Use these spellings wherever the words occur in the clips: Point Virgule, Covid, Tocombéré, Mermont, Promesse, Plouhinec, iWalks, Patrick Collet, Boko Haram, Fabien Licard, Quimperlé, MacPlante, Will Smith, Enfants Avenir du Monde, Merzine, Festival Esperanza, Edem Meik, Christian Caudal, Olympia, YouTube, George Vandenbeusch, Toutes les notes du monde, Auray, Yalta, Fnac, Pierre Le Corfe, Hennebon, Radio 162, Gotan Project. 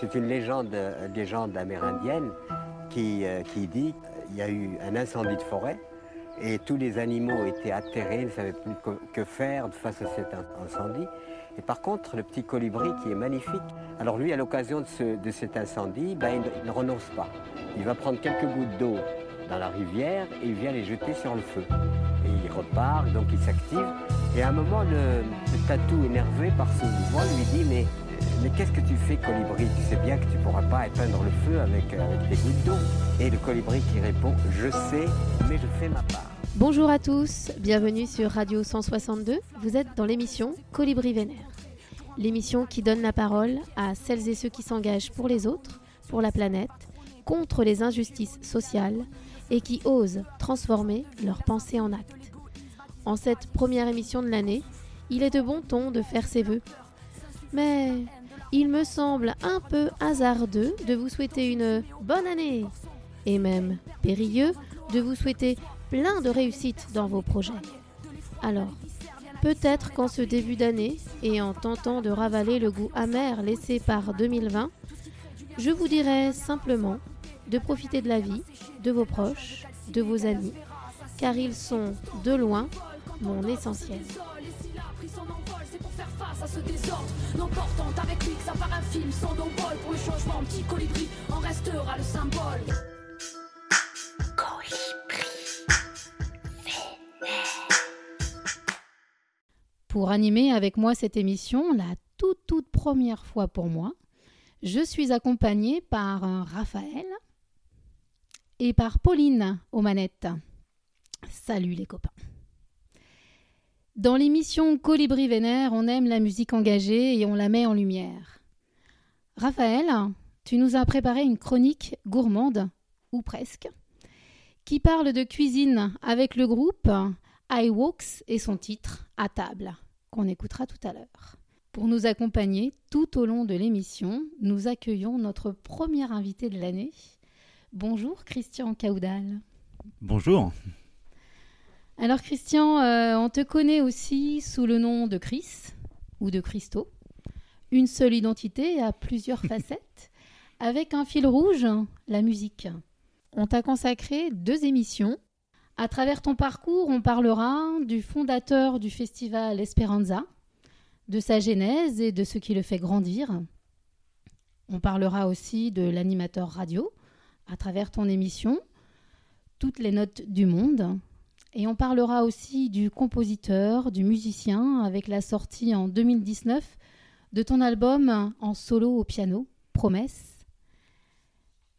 C'est une légende amérindienne qui dit qu'il y a eu un incendie de forêt et tous les animaux étaient atterrés, ne savaient plus que faire face à cet incendie. Et par contre, le petit colibri qui est magnifique, alors lui, à l'occasion de cet incendie, il ne renonce pas. Il va prendre quelques gouttes d'eau dans la rivière et il vient les jeter sur le feu. Et il repart, donc il s'active. Et à un moment, le tatou énervé par ce mouvement lui dit « Mais qu'est-ce que tu fais, colibri? Tu sais bien que tu ne pourras pas éteindre le feu avec des gouttes d'eau. » Et le colibri qui répond « Je sais, mais je fais ma part. » Bonjour à tous, bienvenue sur Radio 162. Vous êtes dans l'émission Colibri Vénère. L'émission qui donne la parole à celles et ceux qui s'engagent pour les autres, pour la planète, contre les injustices sociales et qui osent transformer leurs pensées en actes. En cette première émission de l'année, il est de bon ton de faire ses vœux. Mais il me semble un peu hasardeux de vous souhaiter une bonne année et même périlleux de vous souhaiter plein de réussites dans vos projets. Alors, peut-être qu'en ce début d'année et en tentant de ravaler le goût amer laissé par 2020, je vous dirais simplement de profiter de la vie, de vos proches, de vos amis, car ils sont de loin mon essentiel. À ce désordre, l'emportant avec lui que ça part un film sans d'embol pour le changement, petit colibri en restera le symbole. Colibri Vénère. Pour animer avec moi cette émission, la toute première fois pour moi, je suis accompagnée par Raphaël et par Pauline aux manettes. Salut les copains. Dans l'émission Colibri Vénère, on aime la musique engagée et on la met en lumière. Raphaël, tu nous as préparé une chronique gourmande, ou presque, qui parle de cuisine avec le groupe iWalks et son titre « À table », qu'on écoutera tout à l'heure. Pour nous accompagner tout au long de l'émission, nous accueillons notre premier invité de l'année. Bonjour Christian Caudal. Bonjour. Alors Christian, on te connaît aussi sous le nom de Chris ou de Christo. Une seule identité à plusieurs facettes, avec un fil rouge, la musique. On t'a consacré 2 émissions. À travers ton parcours, on parlera du fondateur du Festival Esperanza, de sa genèse et de ce qui le fait grandir. On parlera aussi de l'animateur radio, à travers ton émission Toutes les notes du monde. Et on parlera aussi du compositeur, du musicien, avec la sortie en 2019 de ton album en solo au piano, Promesse.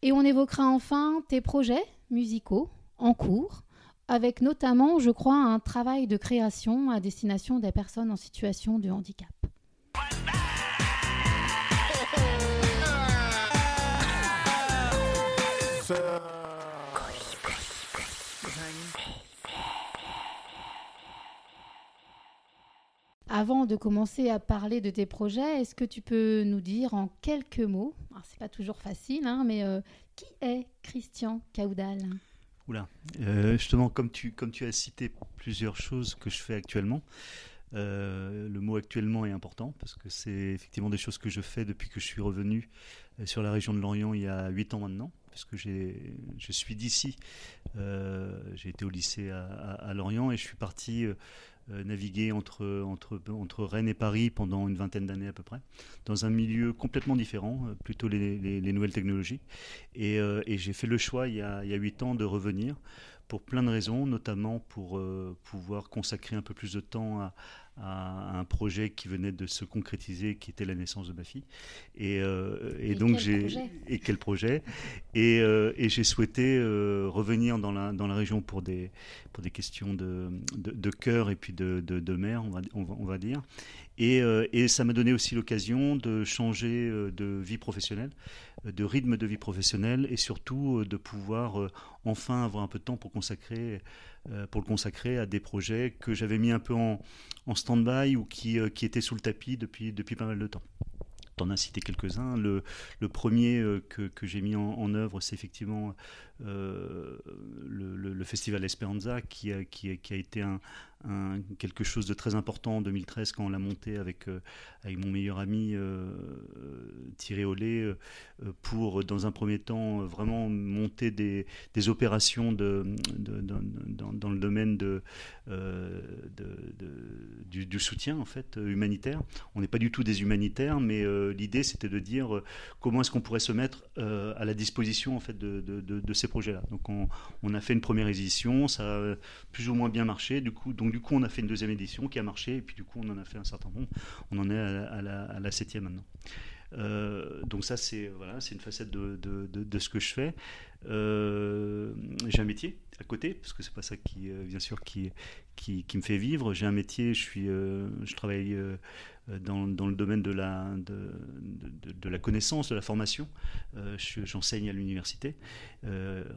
Et on évoquera enfin tes projets musicaux en cours, avec notamment, je crois, un travail de création à destination des personnes en situation de handicap. Avant de commencer à parler de tes projets, est-ce que tu peux nous dire en quelques mots, c'est pas toujours facile, mais qui est Christian Caudal ? Justement, comme tu as cité plusieurs choses que je fais actuellement, le mot actuellement est important parce que c'est effectivement des choses que je fais depuis que je suis revenu sur la région de Lorient il y a 8 ans maintenant, parce que je suis d'ici, j'ai été au lycée à Lorient et je suis parti naviguer entre Rennes et Paris pendant une vingtaine d'années à peu près, dans un milieu complètement différent, plutôt les nouvelles technologies. Et j'ai fait le choix il y a 8 ans de revenir pour plein de raisons, notamment pour pouvoir consacrer un peu plus de temps à un projet qui venait de se concrétiser, qui était la naissance de ma fille. Et j'ai souhaité revenir dans la région pour des questions de cœur et puis de mer, on va dire. Et ça m'a donné aussi l'occasion de changer de vie professionnelle, de rythme de vie professionnelle et surtout de pouvoir enfin avoir un peu de temps pour le consacrer à des projets que j'avais mis un peu en stand-by ou qui étaient sous le tapis depuis pas mal de temps. t'en as cité quelques-uns. Le premier que j'ai mis en œuvre, c'est effectivement le Festival Esperanza qui a été quelque chose de très important en 2013 quand on l'a monté avec mon meilleur ami Thierry Ollet pour, dans un premier temps, vraiment monter des opérations dans le domaine du soutien en fait, humanitaire. On n'est pas du tout des humanitaires, mais l'idée c'était de dire comment est-ce qu'on pourrait se mettre à la disposition en fait, de ces projets-là. Donc on a fait une première édition, ça a plus ou moins bien marché, du coup on a fait une deuxième édition qui a marché, et puis du coup on en a fait un certain nombre, on en est à la 7e maintenant. Donc ça c'est une facette de ce que je fais. J'ai un métier à côté, parce que c'est pas ça qui me fait vivre. J'ai un métier, je travaille dans le domaine de la connaissance, de la formation. J'enseigne à l'université,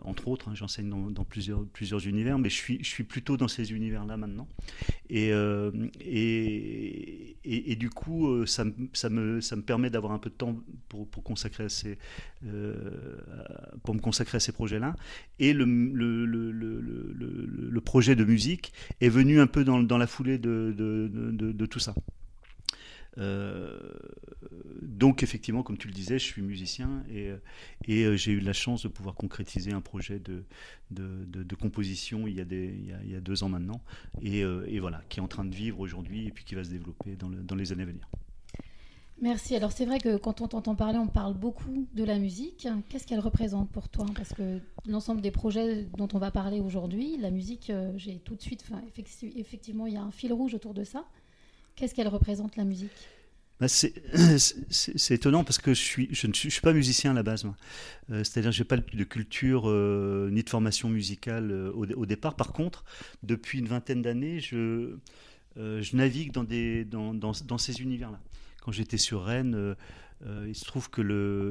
entre autres, hein, j'enseigne dans plusieurs univers, mais je suis plutôt dans ces univers-là maintenant. Et du coup, ça me permet d'avoir un peu de temps pour me consacrer à ces projets-là. Et le projet de musique est venu un peu dans la foulée de tout ça. Donc effectivement, comme tu le disais, je suis musicien et j'ai eu la chance de pouvoir concrétiser un projet de composition il y a 2 ans maintenant, et voilà, qui est en train de vivre aujourd'hui et puis qui va se développer dans les années à venir. Merci. Alors c'est vrai que quand on t'entend parler, on parle beaucoup de la musique. Qu'est-ce qu'elle représente pour toi ? Parce que l'ensemble des projets dont on va parler aujourd'hui, la musique, j'ai tout de suite... Effectivement, il y a un fil rouge autour de ça. Qu'est-ce qu'elle représente, la musique ? Bah c'est étonnant parce que je ne suis pas musicien à la base, moi. C'est-à-dire que je n'ai pas de culture ni de formation musicale au départ. Par contre, depuis une vingtaine d'années, je navigue dans ces univers-là. Quand j'étais sur Rennes, il se trouve que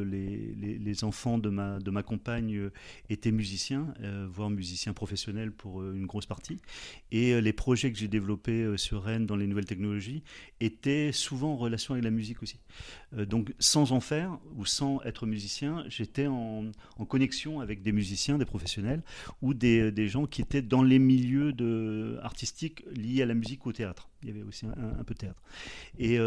les enfants de ma compagne étaient musiciens, voire musiciens professionnels pour une grosse partie. Et les projets que j'ai développés sur Rennes dans les nouvelles technologies étaient souvent en relation avec la musique aussi. Donc sans en faire ou sans être musicien, j'étais en connexion avec des musiciens, des professionnels ou des gens qui étaient dans les milieux artistiques liés à la musique ou au théâtre. Il y avait aussi un peu de théâtre. Et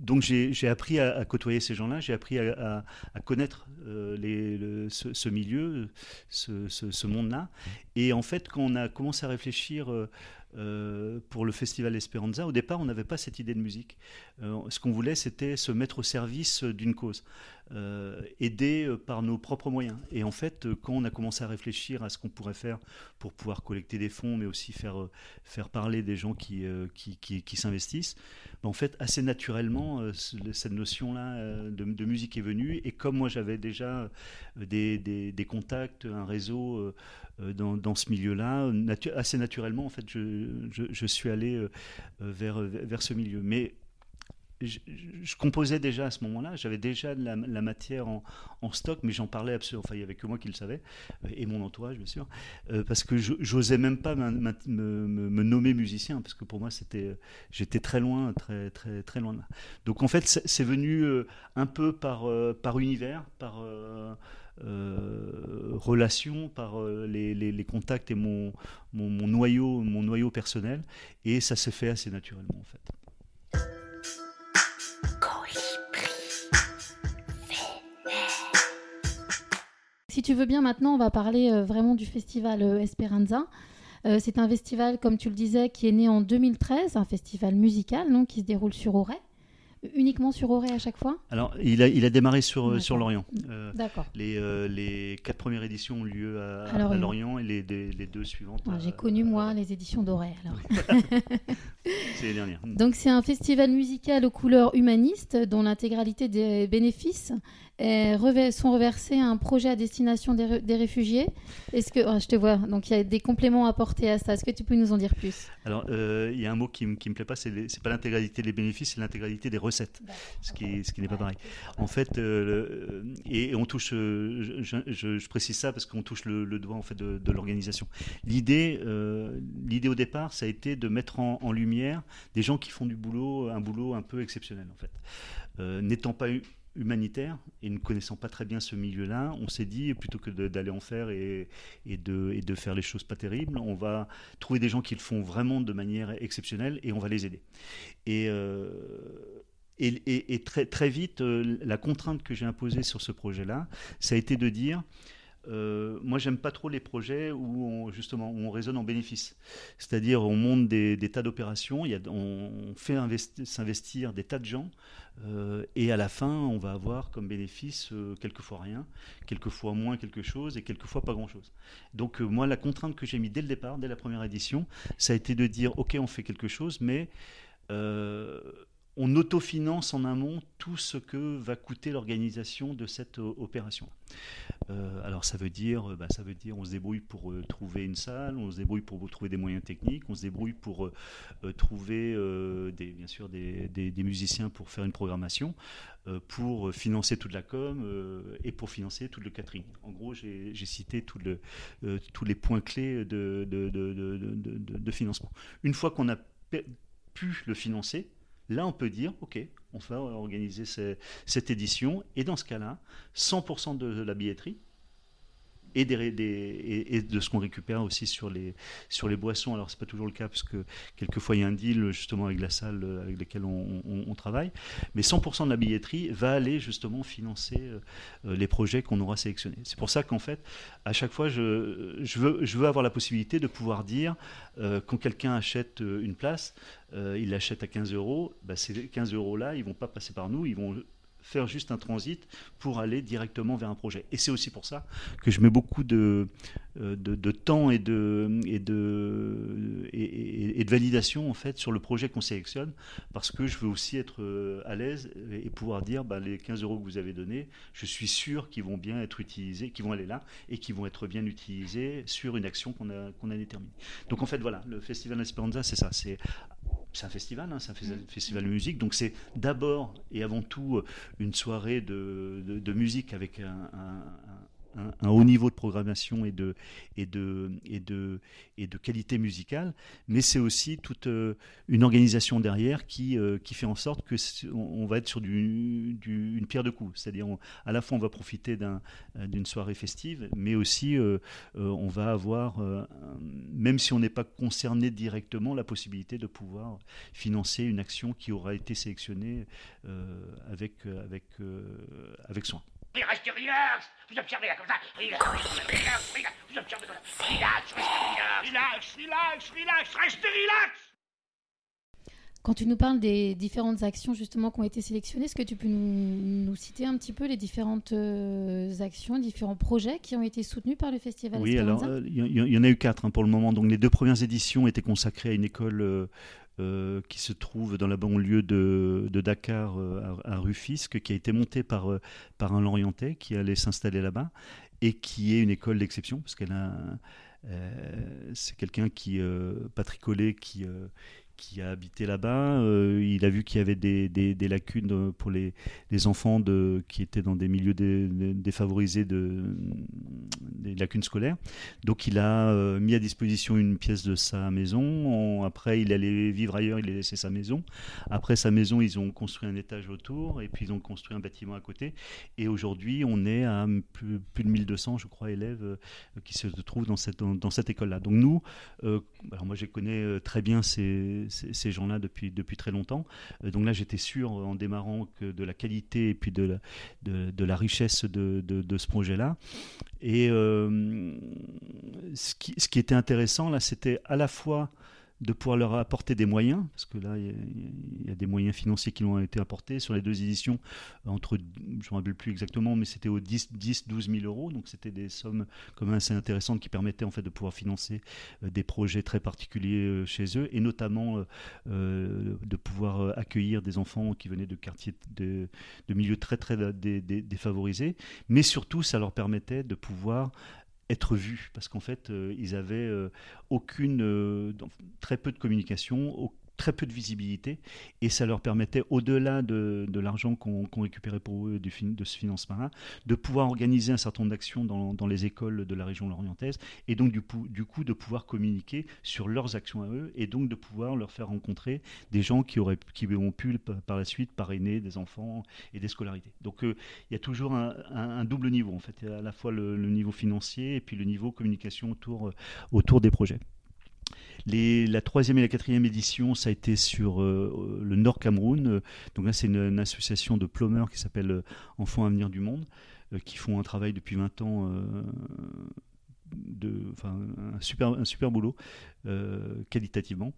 donc j'ai appris à côtoyer ces gens-là, j'ai appris à connaître ce milieu, ce monde-là. Et en fait, quand on a commencé à réfléchir pour le Festival Esperanza, au départ, on n'avait pas cette idée de musique. Ce qu'on voulait, c'était se mettre au service d'une cause, aider par nos propres moyens. Et en fait, quand on a commencé à réfléchir à ce qu'on pourrait faire pour pouvoir collecter des fonds, mais aussi faire parler des gens qui s'investissent, en fait, assez naturellement, cette notion-là de musique est venue. Et comme moi, j'avais déjà des contacts, un réseau dans ce milieu-là, assez naturellement, en fait, je suis allé vers ce milieu. Mais je composais déjà à ce moment-là, j'avais déjà de la matière en stock, mais j'en parlais absolument. Enfin, il n'y avait que moi qui le savais, et mon entourage, bien sûr, parce que j'osais même pas me nommer musicien, parce que pour moi, j'étais très loin, très, très, très loin de là. Donc en fait, c'est venu un peu par univers, par... relation, par les contacts et mon noyau personnel, et ça se fait assez naturellement en fait. Si tu veux bien, maintenant on va parler vraiment du festival Esperanza. C'est un festival, comme tu le disais, qui est né en 2013, un festival musical donc, qui se déroule sur Auray. Uniquement sur Auray à chaque fois ? Alors, il a démarré sur Lorient. D'accord. Les 4 premières éditions ont lieu à Lorient et les 2 suivantes. Alors, j'ai connu, moi, les éditions d'Auray. Alors. C'est les dernières. Donc, c'est un festival musical aux couleurs humanistes dont l'intégralité des bénéfices sont reversés à un projet à destination des réfugiés. Est-ce que, je te vois, donc il y a des compléments apportés à ça. Est-ce que tu peux nous en dire plus? Alors, il y a un mot qui ne me plaît pas, c'est pas l'intégralité des bénéfices, c'est l'intégralité des recettes, ce qui n'est pas pareil. En fait, on touche, je précise ça parce qu'on touche le doigt en fait de l'organisation. L'idée au départ, ça a été de mettre en lumière des gens qui font du boulot un peu exceptionnel en fait. N'étant pas humanitaire et ne connaissant pas très bien ce milieu-là, on s'est dit, plutôt que d'aller en faire et de faire les choses pas terribles, on va trouver des gens qui le font vraiment de manière exceptionnelle et on va les aider. Et très, très vite, la contrainte que j'ai imposée sur ce projet-là, ça a été de dire... moi, j'aime pas trop les projets où on raisonne en bénéfice. C'est-à-dire, on monte des tas d'opérations, on fait s'investir des tas de gens, et à la fin, on va avoir comme bénéfice quelquefois rien, quelquefois moins quelque chose, et quelquefois pas grand-chose. Donc, moi, la contrainte que j'ai mise dès le départ, dès la première édition, ça a été de dire, OK, on fait quelque chose, mais... on autofinance en amont tout ce que va coûter l'organisation de cette opération. Alors ça veut dire on se débrouille pour trouver une salle, on se débrouille pour trouver des moyens techniques, on se débrouille pour trouver bien sûr des musiciens pour faire une programmation, pour financer toute la com et pour financer tout le catering. En gros, j'ai cité tous les points clés de financement. Une fois qu'on a pu le financer, là, on peut dire, OK, on va organiser cette édition. Et dans ce cas-là, 100% de la billetterie et de ce qu'on récupère aussi sur les boissons. Alors, ce n'est pas toujours le cas, parce que quelquefois, il y a un deal justement avec la salle avec laquelle on travaille. Mais 100% de la billetterie va aller justement financer les projets qu'on aura sélectionnés. C'est pour ça qu'en fait, à chaque fois, je veux avoir la possibilité de pouvoir dire, quand quelqu'un achète une place... il l'achète à 15 €, ces 15 € là, ils ne vont pas passer par nous, ils vont faire juste un transit pour aller directement vers un projet. Et c'est aussi pour ça que je mets beaucoup de temps et de validation en fait sur le projet qu'on sélectionne, parce que je veux aussi être à l'aise et pouvoir dire les 15 € que vous avez donnés, je suis sûr qu'ils vont bien être utilisés, qu'ils vont aller là et qu'ils vont être bien utilisés sur une action qu'on a déterminée. Donc en fait voilà, le Festival Esperanza, c'est ça, c'est un festival, c'est un festival de musique, donc c'est d'abord et avant tout une soirée de musique avec un haut niveau de programmation et de qualité musicale, mais c'est aussi toute une organisation derrière qui fait en sorte qu'on va être sur une pierre deux coups, c'est-à-dire à la fois on va profiter d'une soirée festive, mais aussi on va avoir, même si on n'est pas concerné directement, la possibilité de pouvoir financer une action qui aura été sélectionnée avec soin. Restez relax, vous observez là comme ça, relax, vous observez comme ça, relax, restez relax. Quand tu nous parles des différentes actions justement qui ont été sélectionnées, est-ce que tu peux nous citer un petit peu les différentes actions, différents projets qui ont été soutenus par le Festival Esperanza ? Oui, alors il y en a eu 4 pour le moment. Donc les 2 premières éditions étaient consacrées à une école qui se trouve dans la banlieue de Dakar, à Rufisque, qui a été montée par un Lorientais qui allait s'installer là-bas et qui est une école d'exception, parce qu'elle a c'est quelqu'un qui Patrick Collet qui a habité là-bas, il a vu qu'il y avait des lacunes pour les enfants qui étaient dans des milieux défavorisés, des lacunes scolaires. Donc il a mis à disposition une pièce de sa maison. Après, il allait vivre ailleurs, il a laissé sa maison. Après sa maison, ils ont construit un étage autour et puis ils ont construit un bâtiment à côté. Et aujourd'hui, on est à plus de 1200, je crois, élèves qui se trouvent dans cette école-là. Donc nous, alors moi je connais très bien ces gens-là depuis très longtemps. Donc là, j'étais sûr, en démarrant, que de la qualité et puis de la richesse de ce projet-là. Et ce qui était intéressant, là, c'était à la fois de pouvoir leur apporter des moyens, parce que là, il y a des moyens financiers qui leur ont été apportés. Sur les deux éditions, entre, je ne me rappelle plus exactement, mais c'était aux 10 000 à 12 000 euros. Donc, c'était des sommes quand même assez intéressantes qui permettaient en fait, de pouvoir financer des projets très particuliers chez eux, et notamment de pouvoir accueillir des enfants qui venaient de quartiers de milieux très, très défavorisés. Mais surtout, ça leur permettait de pouvoir être vus, parce qu'en fait, ils avaient très peu de communication, très peu de visibilité, et ça leur permettait, au-delà de l'argent qu'on récupérait pour eux de ce financement-là, de pouvoir organiser un certain nombre d'actions dans les écoles de la région lorientaise, et donc du coup de pouvoir communiquer sur leurs actions à eux, et donc de pouvoir leur faire rencontrer des gens qui ont pu par la suite parrainer des enfants et des scolarités. Donc il y a toujours un double niveau en fait, il y a à la fois le niveau financier et puis le niveau communication autour des projets. La troisième et la quatrième édition, ça a été sur le Nord Cameroun. Donc là, c'est une association de plomeurs qui s'appelle Enfants Avenir du Monde, qui font un travail depuis 20 ans, un super boulot, qualitativement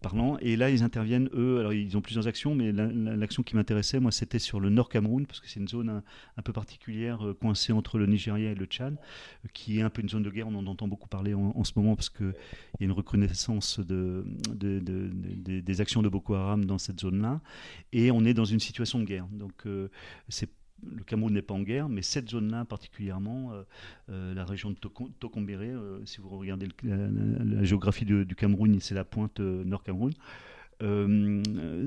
parlant. Et là, ils interviennent, eux, alors ils ont plusieurs actions, mais l'action qui m'intéressait, moi, c'était sur le Nord Cameroun, parce que c'est une zone un peu particulière, coincée entre le Nigeria et le Tchad, qui est un peu une zone de guerre. On en entend beaucoup parler en ce moment, parce qu'il y a une reconnaissance des actions de Boko Haram dans cette zone-là. Et on est dans une situation de guerre. Donc, le Cameroun n'est pas en guerre, mais cette zone-là particulièrement, la région de Tocombéré, si vous regardez la géographie du Cameroun, c'est la pointe Nord-Cameroun.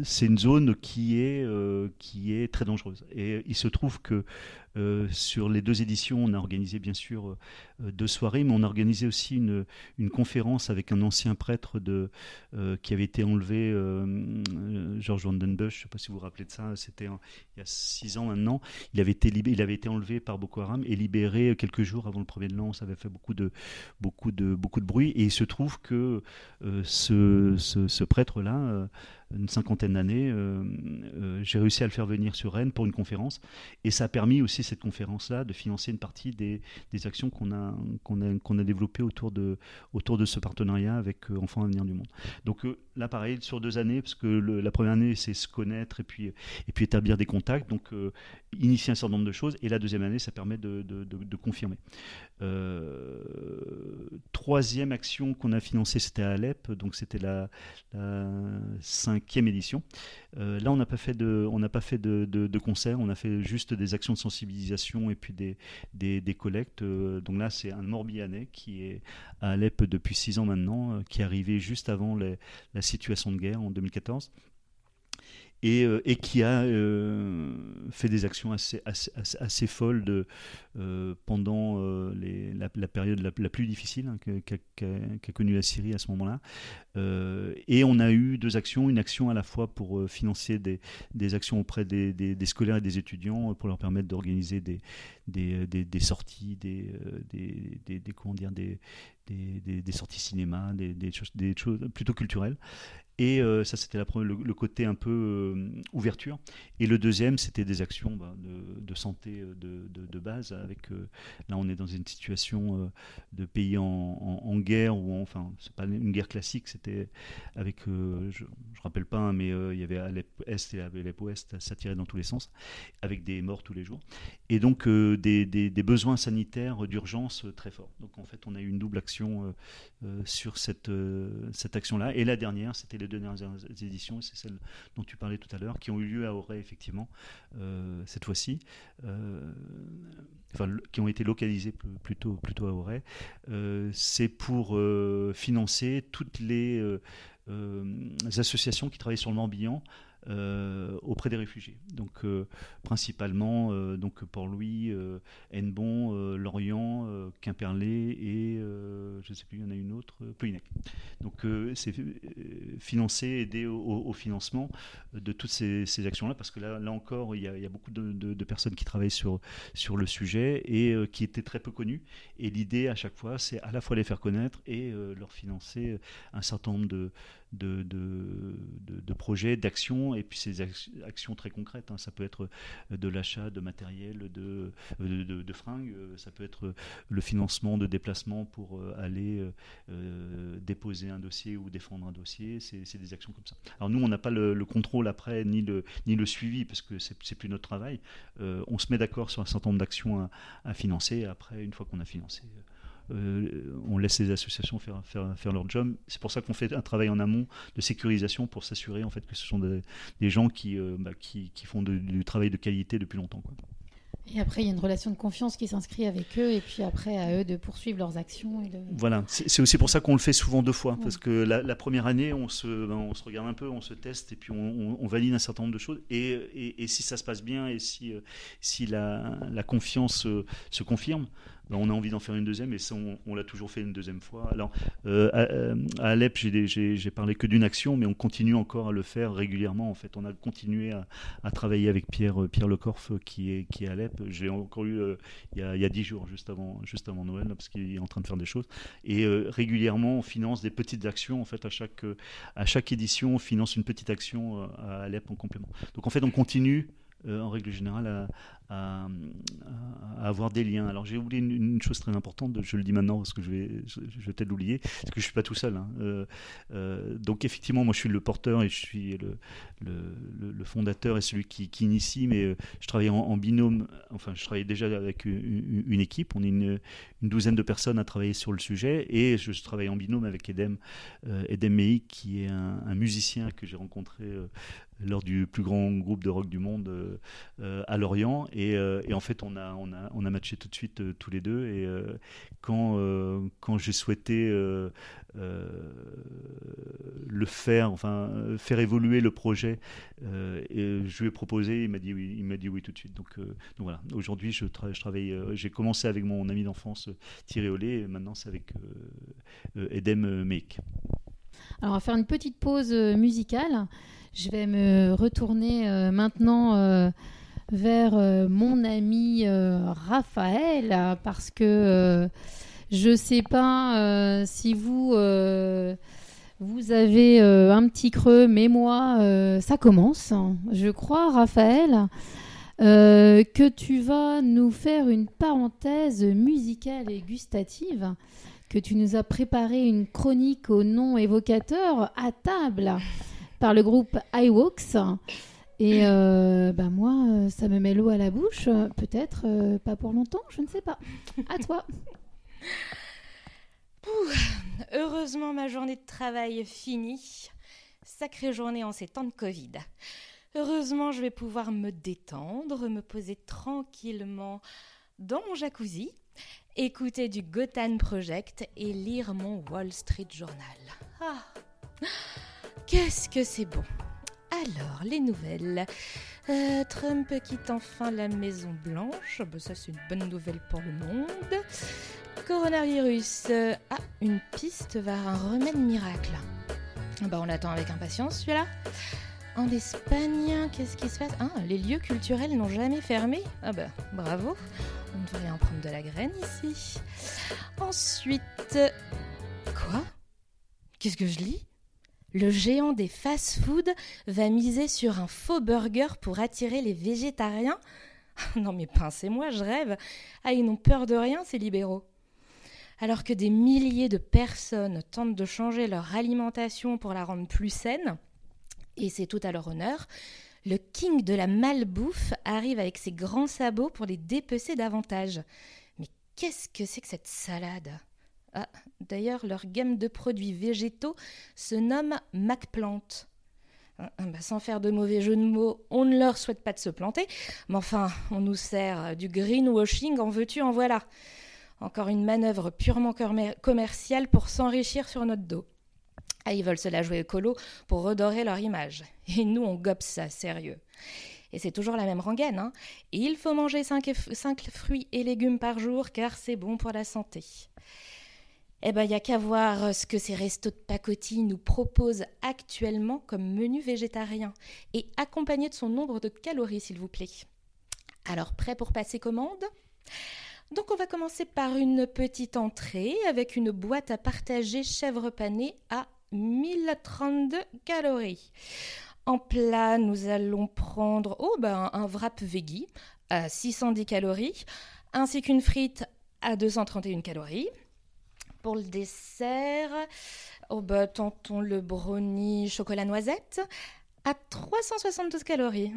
C'est une zone qui est très dangereuse. Et il se trouve que sur les deux éditions, on a organisé bien sûr deux soirées, mais on a organisé aussi une conférence avec un ancien prêtre qui avait été enlevé, George Vandenbeusch, je ne sais pas si vous vous rappelez de ça, c'était il y a 6 ans maintenant, il avait été enlevé par Boko Haram et libéré quelques jours avant le premier de l'an, ça avait fait beaucoup de bruit, et il se trouve que ce prêtre-là, une cinquantaine d'années, j'ai réussi à le faire venir sur Rennes pour une conférence, et ça a permis aussi cette conférence-là de financer une partie des actions qu'on a développées autour de ce partenariat avec Enfants Avenir du Monde. Donc là pareil, sur 2 années, parce que la première année c'est se connaître et puis établir des contacts, donc initier un certain nombre de choses, et la deuxième année ça permet de confirmer. Troisième action qu'on a financée, c'était à Alep, donc c'était la 5e édition. Là, on n'a pas fait de concert, on a fait juste des actions de sensibilisation et puis des collectes. Donc là, c'est un Morbihanais qui est à Alep depuis 6 ans maintenant, qui est arrivé juste avant la situation de guerre en 2014. Et qui a fait des actions assez folles pendant la période la plus difficile, hein, qu'a connue la Syrie à ce moment-là. Et on a eu 2 actions, une action à la fois pour financer des actions auprès des scolaires et des étudiants, pour leur permettre d'organiser des sorties, des sorties cinéma, des choses plutôt culturelles. Et ça, c'était le côté un peu ouverture. Et le deuxième, c'était des actions de santé de base. Avec, là, on est dans une situation de pays en guerre, enfin, c'est pas une guerre classique. C'était avec, je rappelle pas, hein, mais il y avait Alep Est et Alep Ouest, ça tirait dans tous les sens, avec des morts tous les jours. Et donc, des besoins sanitaires d'urgence très forts. Donc, en fait, on a eu une double action sur cette action-là. Et la dernière, c'était les 2 dernières éditions, c'est celle dont tu parlais tout à l'heure, qui ont eu lieu à Auray, effectivement, cette fois-ci, qui ont été localisées plutôt à Auray. C'est pour financer toutes les associations qui travaillent sur le Morbihan auprès des réfugiés. Donc, principalement, Port-Louis, Hennebon, Lorient, Quimperlé et je ne sais plus, il y en a une autre, Plouhinec. Donc, c'est financer, aider au financement de toutes ces actions-là, parce que là encore, il y a beaucoup de personnes qui travaillent sur le sujet et qui étaient très peu connues. Et l'idée, à chaque fois, c'est à la fois les faire connaître et leur financer un certain nombre de projets, d'actions, et puis ces actions très concrètes, hein. Ça peut être de l'achat de matériel, de fringues, ça peut être le financement de déplacements pour aller déposer un dossier ou défendre un dossier, c'est des actions comme ça. Alors nous, on n'a pas le contrôle après, ni le suivi, parce que c'est plus notre travail. On se met d'accord sur un certain nombre d'actions à financer. Après, une fois qu'on a financé, on laisse les associations faire leur job. C'est pour ça qu'on fait un travail en amont de sécurisation pour s'assurer en fait que ce sont des gens qui font du travail de qualité depuis longtemps, quoi. Et après, il y a une relation de confiance qui s'inscrit avec eux, et puis après, à eux de poursuivre leurs actions. Voilà, c'est aussi pour ça qu'on le fait souvent deux fois, ouais. Parce que la première année, on se regarde un peu, on se teste, et puis on valide un certain nombre de choses. Et si ça se passe bien, et si la confiance se confirme, on a envie d'en faire une deuxième, et ça, on l'a toujours fait une deuxième fois. Alors, à Alep, j'ai parlé que d'une action, mais on continue encore à le faire régulièrement. En fait, on a continué à travailler avec Pierre Le Corfe, qui est à Alep. J'ai encore eu il y a 10 jours, juste avant Noël, parce qu'il est en train de faire des choses. Et régulièrement, on finance des petites actions. En fait, à chaque édition, on finance une petite action à Alep en complément. Donc, en fait, on continue. En règle générale, à avoir des liens. Alors j'ai oublié une chose très importante, je le dis maintenant parce que je vais peut-être l'oublier, parce que je ne suis pas tout seul, hein. Donc effectivement, moi je suis le porteur et je suis le fondateur et celui qui initie, mais je travaille en binôme, enfin je travaille déjà avec une équipe, on est une douzaine de personnes à travailler sur le sujet, et je travaille en binôme avec Edem Meik, qui est un musicien que j'ai rencontré lors du plus grand groupe de rock du monde à Lorient, et en fait on a matché tout de suite tous les deux, et quand j'ai souhaité le faire, enfin faire évoluer le projet, et je lui ai proposé, il m'a dit oui tout de suite, donc voilà, aujourd'hui je travaille, j'ai commencé avec mon ami d'enfance Thierry Ollet, et maintenant c'est avec Edem Meik. Alors on va faire une petite pause musicale. Je vais me retourner maintenant vers mon ami Raphaël, parce que je ne sais pas si vous avez un petit creux, mais moi, ça commence. Je crois, Raphaël, que tu vas nous faire une parenthèse musicale et gustative, que tu nous as préparé une chronique au nom évocateur à table par le groupe iWalks, et moi ça me met l'eau à la bouche, peut-être pas pour longtemps, je ne sais pas. À toi. Heureusement, ma journée de travail est finie. Sacrée journée en ces temps de Covid. Heureusement, je vais pouvoir me détendre, me poser tranquillement dans mon jacuzzi, écouter du Gotan Project et lire mon Wall Street Journal. Ah, qu'est-ce que c'est bon. Alors, les nouvelles. Trump quitte enfin la Maison Blanche. Ça, c'est une bonne nouvelle pour le monde. Coronavirus. Une piste vers un remède miracle. On l'attend avec impatience, celui-là. En Espagne, qu'est-ce qui se passe ? Les lieux culturels n'ont jamais fermé. Bravo. On devrait en prendre de la graine, ici. Ensuite... Quoi ? Qu'est-ce que je lis ? Le géant des fast-food va miser sur un faux burger pour attirer les végétariens ? Non mais pincez-moi, je rêve. Ils n'ont peur de rien, ces libéraux. Alors que des milliers de personnes tentent de changer leur alimentation pour la rendre plus saine, et c'est tout à leur honneur, le king de la malbouffe arrive avec ses grands sabots pour les dépecer davantage. Mais qu'est-ce que c'est que cette salade ? D'ailleurs, leur gamme de produits végétaux se nomme MacPlante. Sans faire de mauvais jeu de mots, on ne leur souhaite pas de se planter, mais enfin, on nous sert du greenwashing, en veux-tu, en voilà. Encore une manœuvre purement commerciale pour s'enrichir sur notre dos. Ils veulent se la jouer écolo pour redorer leur image. Et nous, on gobe ça, sérieux. Et c'est toujours la même rengaine, hein. Et il faut manger 5 fruits et légumes par jour, car c'est bon pour la santé. Il n'y a qu'à voir ce que ces restos de pacotille nous proposent actuellement comme menu végétarien, et accompagné de son nombre de calories, s'il vous plaît. Alors, prêt pour passer commande ? Donc, on va commencer par une petite entrée avec une boîte à partager chèvre panée à 1032 calories. En plat, nous allons prendre un wrap veggie à 610 calories, ainsi qu'une frite à 231 calories. Pour le dessert, tentons le brownie chocolat noisette à 372 calories.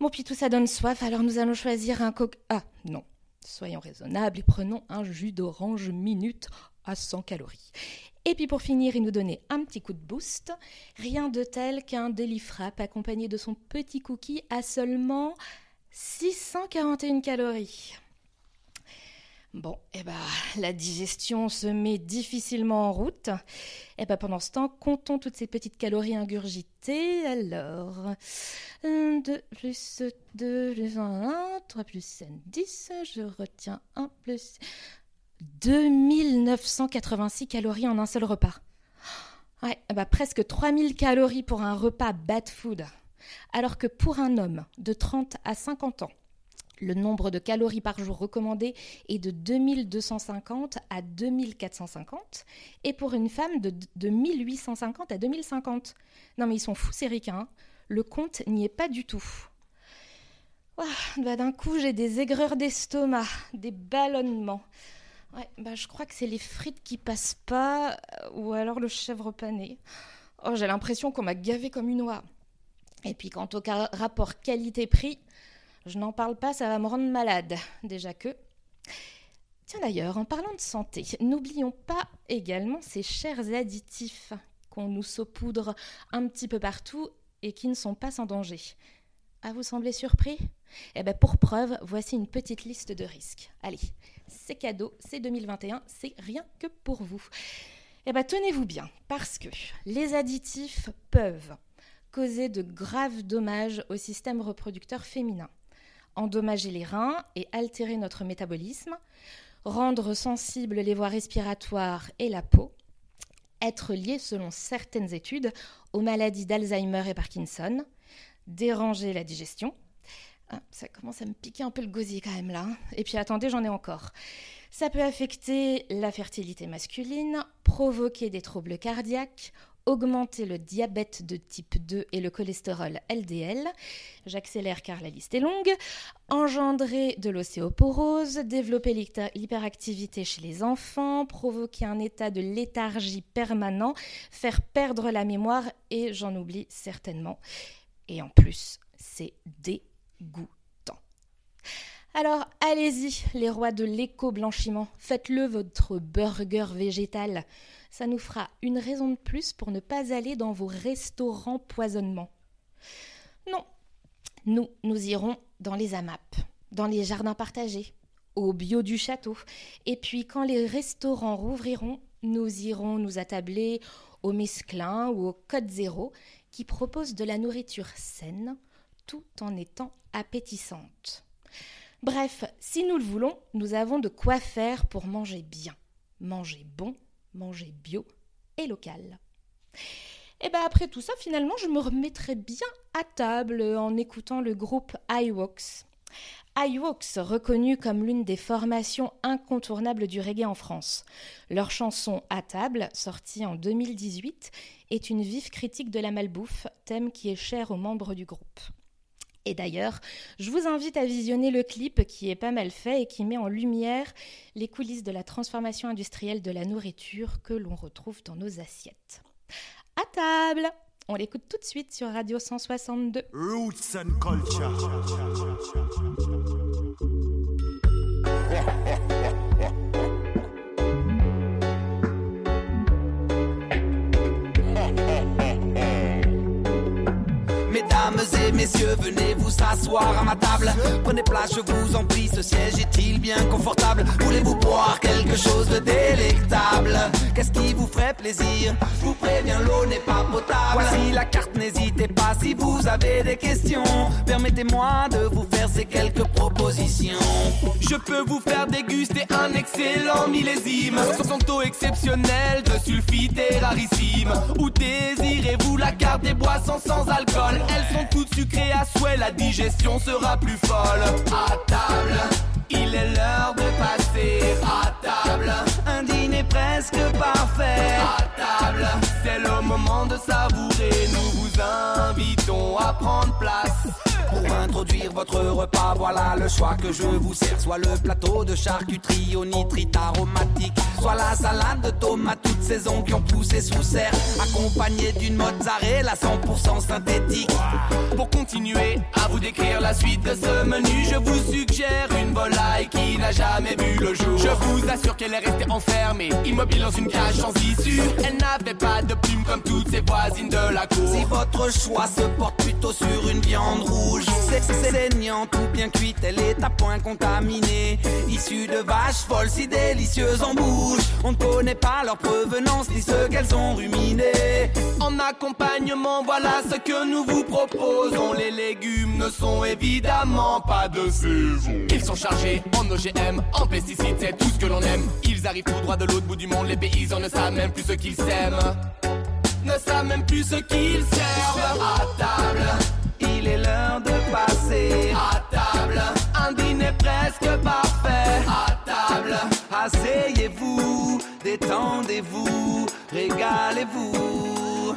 Bon, puis tout ça donne soif, alors nous allons choisir un coca... Ah, non, soyons raisonnables et prenons un jus d'orange minute à 100 calories. Et puis pour finir, il nous donnait un petit coup de boost. Rien de tel qu'un Deli Frappe accompagné de son petit cookie à seulement 641 calories. Bon, la digestion se met difficilement en route. Pendant ce temps, comptons toutes ces petites calories ingurgitées. Alors, 2 plus 2 plus 1, 3 plus 10, je retiens 1 plus... 2986 calories en un seul repas. Ouais, presque 3000 calories pour un repas bad food. Alors que pour un homme de 30 à 50 ans, le nombre de calories par jour recommandé est de 2250 à 2450 et pour une femme de 1850 à 2050. Non mais ils sont fous ces ricains, hein. Le compte n'y est pas du tout. D'un coup j'ai des aigreurs d'estomac, des ballonnements. Je crois que c'est les frites qui passent pas ou alors le chèvre pané. J'ai l'impression qu'on m'a gavée comme une oie. Et puis quant au rapport qualité-prix, je n'en parle pas, ça va me rendre malade. Déjà que... Tiens d'ailleurs, en parlant de santé, n'oublions pas également ces chers additifs qu'on nous saupoudre un petit peu partout et qui ne sont pas sans danger. Ah, vous semblez surpris ? Pour preuve, voici une petite liste de risques. Allez, c'est cadeau, c'est 2021, c'est rien que pour vous. Tenez-vous bien, parce que les additifs peuvent causer de graves dommages au système reproducteur féminin, endommager les reins et altérer notre métabolisme, rendre sensibles les voies respiratoires et la peau, être liés, selon certaines études, aux maladies d'Alzheimer et Parkinson, déranger la digestion. Ça commence à me piquer un peu le gosier quand même là. Et puis attendez, j'en ai encore. Ça peut affecter la fertilité masculine, provoquer des troubles cardiaques, augmenter le diabète de type 2 et le cholestérol LDL. J'accélère car la liste est longue. Engendrer de l'ostéoporose, développer l'hyperactivité chez les enfants, provoquer un état de léthargie permanent, faire perdre la mémoire et j'en oublie certainement. Et en plus, c'est dégoûtant. Alors, allez-y, les rois de l'éco-blanchiment. Faites-le votre burger végétal. Ça nous fera une raison de plus pour ne pas aller dans vos restaurants poisonnement. Non, nous irons dans les AMAP, dans les jardins partagés, au bio du château. Et puis, quand les restaurants rouvriront, nous irons nous attabler au Mesclin ou au Code Zéro, qui propose de la nourriture saine tout en étant appétissante. Bref, si nous le voulons, nous avons de quoi faire pour manger bien, manger bon, manger bio et local. Après tout ça, finalement, je me remettrai bien à table en écoutant le groupe iWalks. iWalks, reconnu comme l'une des formations incontournables du reggae en France. Leur chanson « À table », sortie en 2018, est une vive critique de la malbouffe, thème qui est cher aux membres du groupe. Et d'ailleurs, je vous invite à visionner le clip qui est pas mal fait et qui met en lumière les coulisses de la transformation industrielle de la nourriture que l'on retrouve dans nos assiettes. « À table », on l'écoute tout de suite sur Radio 162. Roots and Culture. Mesdames et messieurs, venez vous s'asseoir à ma table. Prenez place, je vous en prie, ce siège est-il bien confortable ? Voulez-vous boire quelque chose de délectable ? Qu'est-ce qui vous ferait plaisir ? Je vous préviens, l'eau n'est pas potable. Voici la carte, n'hésitez pas si vous avez des questions. Permettez-moi de vous faire ces quelques propositions. Je peux vous faire déguster un excellent millésime, son taux exceptionnel de sulfite est rarissime. Ou désirez-vous la carte des boissons sans alcool ? Elles sont toutes sucrées à souhait, la digestion sera plus folle. À table, Il est l'heure de passer à table. Un dîner presque parfait à table. C'est le moment de savourer. Nous vous invitons à prendre place. Pour introduire votre repas, voilà le choix que je vous sers. Soit le plateau de charcuterie au nitrite aromatique, soit la salade de tomates toute saison qui ont poussé sous serre, accompagnée d'une mozzarella 100% synthétique. Pour continuer à vous décrire la suite de ce menu, je vous suggère une volaille qui n'a jamais vu le jour. Je vous assure qu'elle est restée enfermée, immobile dans une cage sans issue. Elle n'avait pas de plumes comme toutes ses voisines de la cour. Si votre choix se porte plutôt sur une viande rouge, saignante ou bien cuite, elle est à point contaminée, issue de vaches folles si délicieuses en bouche. On ne connaît pas leur provenance ni ce qu'elles ont ruminé. En accompagnement, voilà ce que nous vous proposons. Les légumes ne sont évidemment pas de saison. Ils sont chargés en OGM, en pesticides, c'est tout ce que l'on aime. Ils arrivent tout droit de l'autre bout du monde. Les paysans ne savent même plus ce qu'ils sèment, ne savent même plus ce qu'ils servent à table. Il est l'heure de passer à table. Un dîner presque parfait à table. Asseyez-vous, détendez-vous, régalez-vous.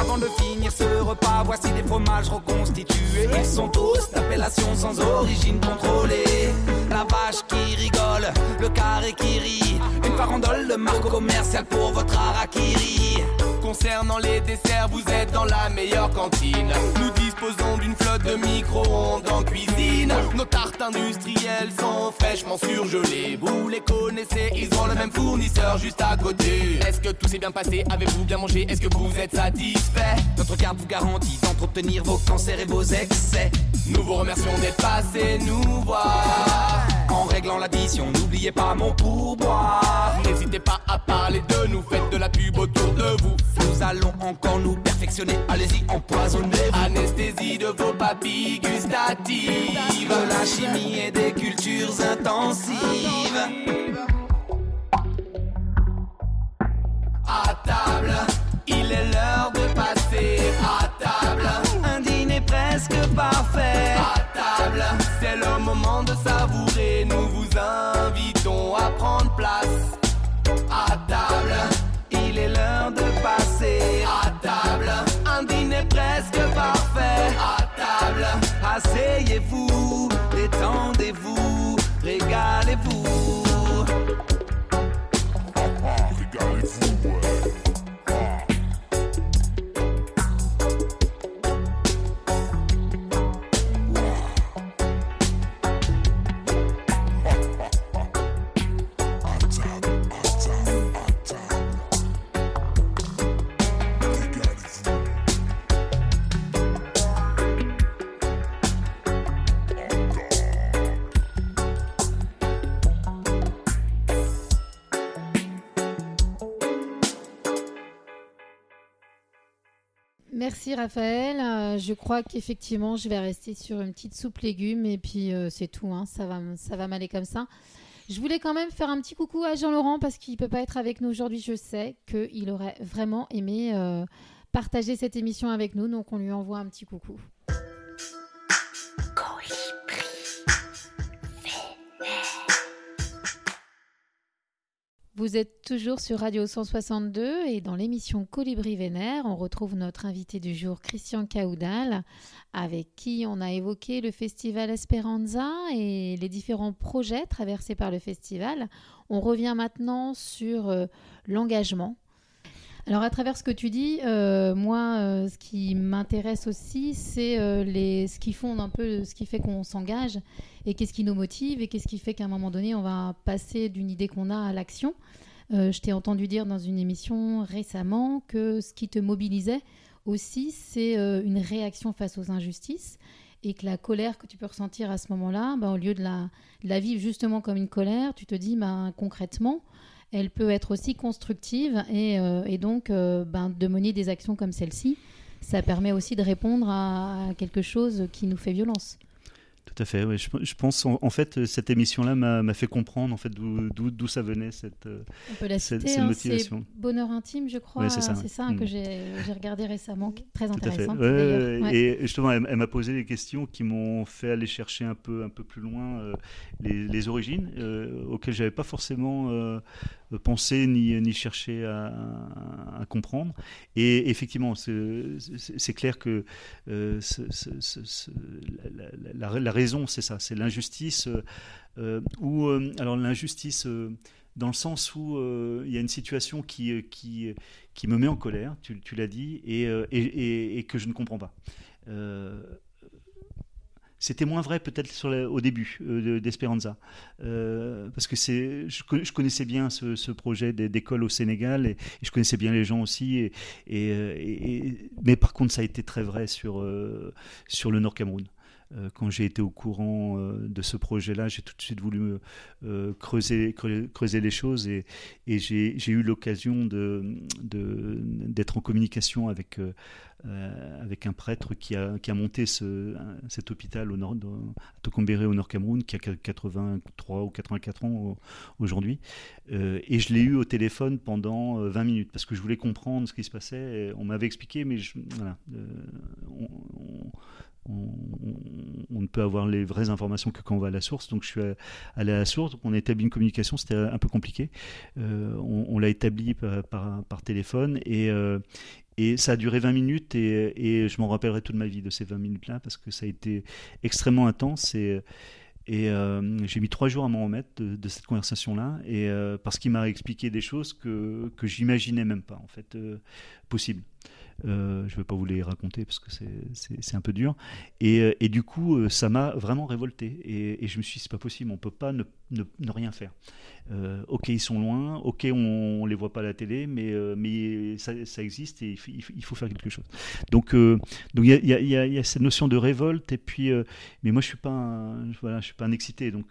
Avant de finir ce repas, voici des fromages reconstitués. Ils sont tous d'appellation sans origine contrôlée. La vache qui rigole, le carré qui rit, une farandole de marque commerciale pour votre harakiri. Concernant les desserts, vous êtes dans la meilleure cantine. Nous disposons d'une flotte de micro-ondes en cuisine. Nos tartes industrielles sont fraîchement surgelées. Vous les connaissez, ils ont le même fournisseur juste à côté. Est-ce que tout s'est bien passé? Avez-vous bien mangé? Est-ce que vous êtes satisfait? Notre carte vous garantit d'entretenir vos cancers et vos excès. Nous vous remercions d'être passés nous voir. En réglant l'addition, n'oubliez pas mon pourboire. N'hésitez pas à parler de nous, faites de la pub autour de vous. Nous allons encore nous perfectionner, allez-y, empoisonnez-vous. Anesthésie de vos papilles gustatives, de la chimie et des cultures intensives. À table, il est l'heure de passer à table. Un dîner presque parfait à table. C'est le moment de savourer, nous vous invitons à prendre place. À table, il est l'heure de passer à table. Un dîner presque parfait à table. Asseyez-vous, détendez-vous, régalez-vous. Régalez-vous, ouais. Merci Raphaël, je crois qu'effectivement je vais rester sur une petite soupe légumes et puis c'est tout, hein. Ça va m'aller comme ça. Je voulais quand même faire un petit coucou à Jean-Laurent parce qu'il ne peut pas être avec nous aujourd'hui, je sais qu'il aurait vraiment aimé partager cette émission avec nous, donc on lui envoie un petit coucou. Vous êtes toujours sur Radio 162 et dans l'émission Colibri Vénère, on retrouve notre invité du jour Christian Caudal, avec qui on a évoqué le Festival Esperanza et les différents projets traversés par le festival. On revient maintenant sur l'engagement. Alors à travers ce que tu dis, moi, ce qui m'intéresse aussi, c'est ce qui fonde un peu ce qui fait qu'on s'engage et qu'est-ce qui nous motive et qu'est-ce qui fait qu'à un moment donné, on va passer d'une idée qu'on a à l'action. Je t'ai entendu dire dans une émission récemment que ce qui te mobilisait aussi, c'est une réaction face aux injustices et que la colère que tu peux ressentir à ce moment-là, bah, au lieu de la vivre justement comme une colère, tu te dis bah, concrètement, elle peut être aussi constructive et donc de mener des actions comme celle-ci, ça permet aussi de répondre à quelque chose qui nous fait violence. Tout à fait. Oui. Je pense, en fait, cette émission-là m'a fait comprendre en fait, d'où ça venait, cette motivation. C'est Bonheur intime, je crois. Ouais, c'est ça que j'ai regardé récemment, très intéressant. Ouais. Et justement, elle m'a posé des questions qui m'ont fait aller chercher un peu plus loin les origines auxquelles je n'avais pas forcément pensé ni cherché à comprendre. Et effectivement, c'est clair que la raison, c'est ça, c'est l'injustice, dans le sens où il y a une situation qui me met en colère, tu l'as dit, et que je ne comprends pas. C'était moins vrai peut-être au début d'Espéranza, parce que je connaissais bien ce projet d'école au Sénégal, et je connaissais bien les gens aussi, mais par contre ça a été très vrai sur le Nord-Cameroun. Quand j'ai été au courant de ce projet-là, j'ai tout de suite voulu creuser les choses, et j'ai eu l'occasion d'être en communication avec un prêtre qui a monté cet hôpital au nord, à Tocombéré au Nord-Cameroun, qui a 83 ou 84 ans aujourd'hui. Et je l'ai eu au téléphone pendant 20 minutes, parce que je voulais comprendre ce qui se passait. Et on m'avait expliqué, mais on ne peut avoir les vraies informations que quand on va à la source. Donc je suis allé à la source, on a établi une communication, c'était un peu compliqué. On l'a établi par téléphone, et ça a duré 20 minutes, et je m'en rappellerai toute ma vie de ces 20 minutes-là, parce que ça a été extrêmement intense, et j'ai mis 3 jours à m'en remettre de cette conversation-là, et parce qu'il m'a expliqué des choses que j'imaginais même pas en fait possible. Je ne vais pas vous les raconter parce que c'est un peu dur, et du coup ça m'a vraiment révolté, et je me suis dit c'est pas possible, on ne peut pas ne rien faire. Ok, ils sont loin, ok, on ne les voit pas à la télé, mais ça existe, et il faut faire quelque chose. Donc il y a cette notion de révolte, et puis mais moi je ne suis pas un excité, donc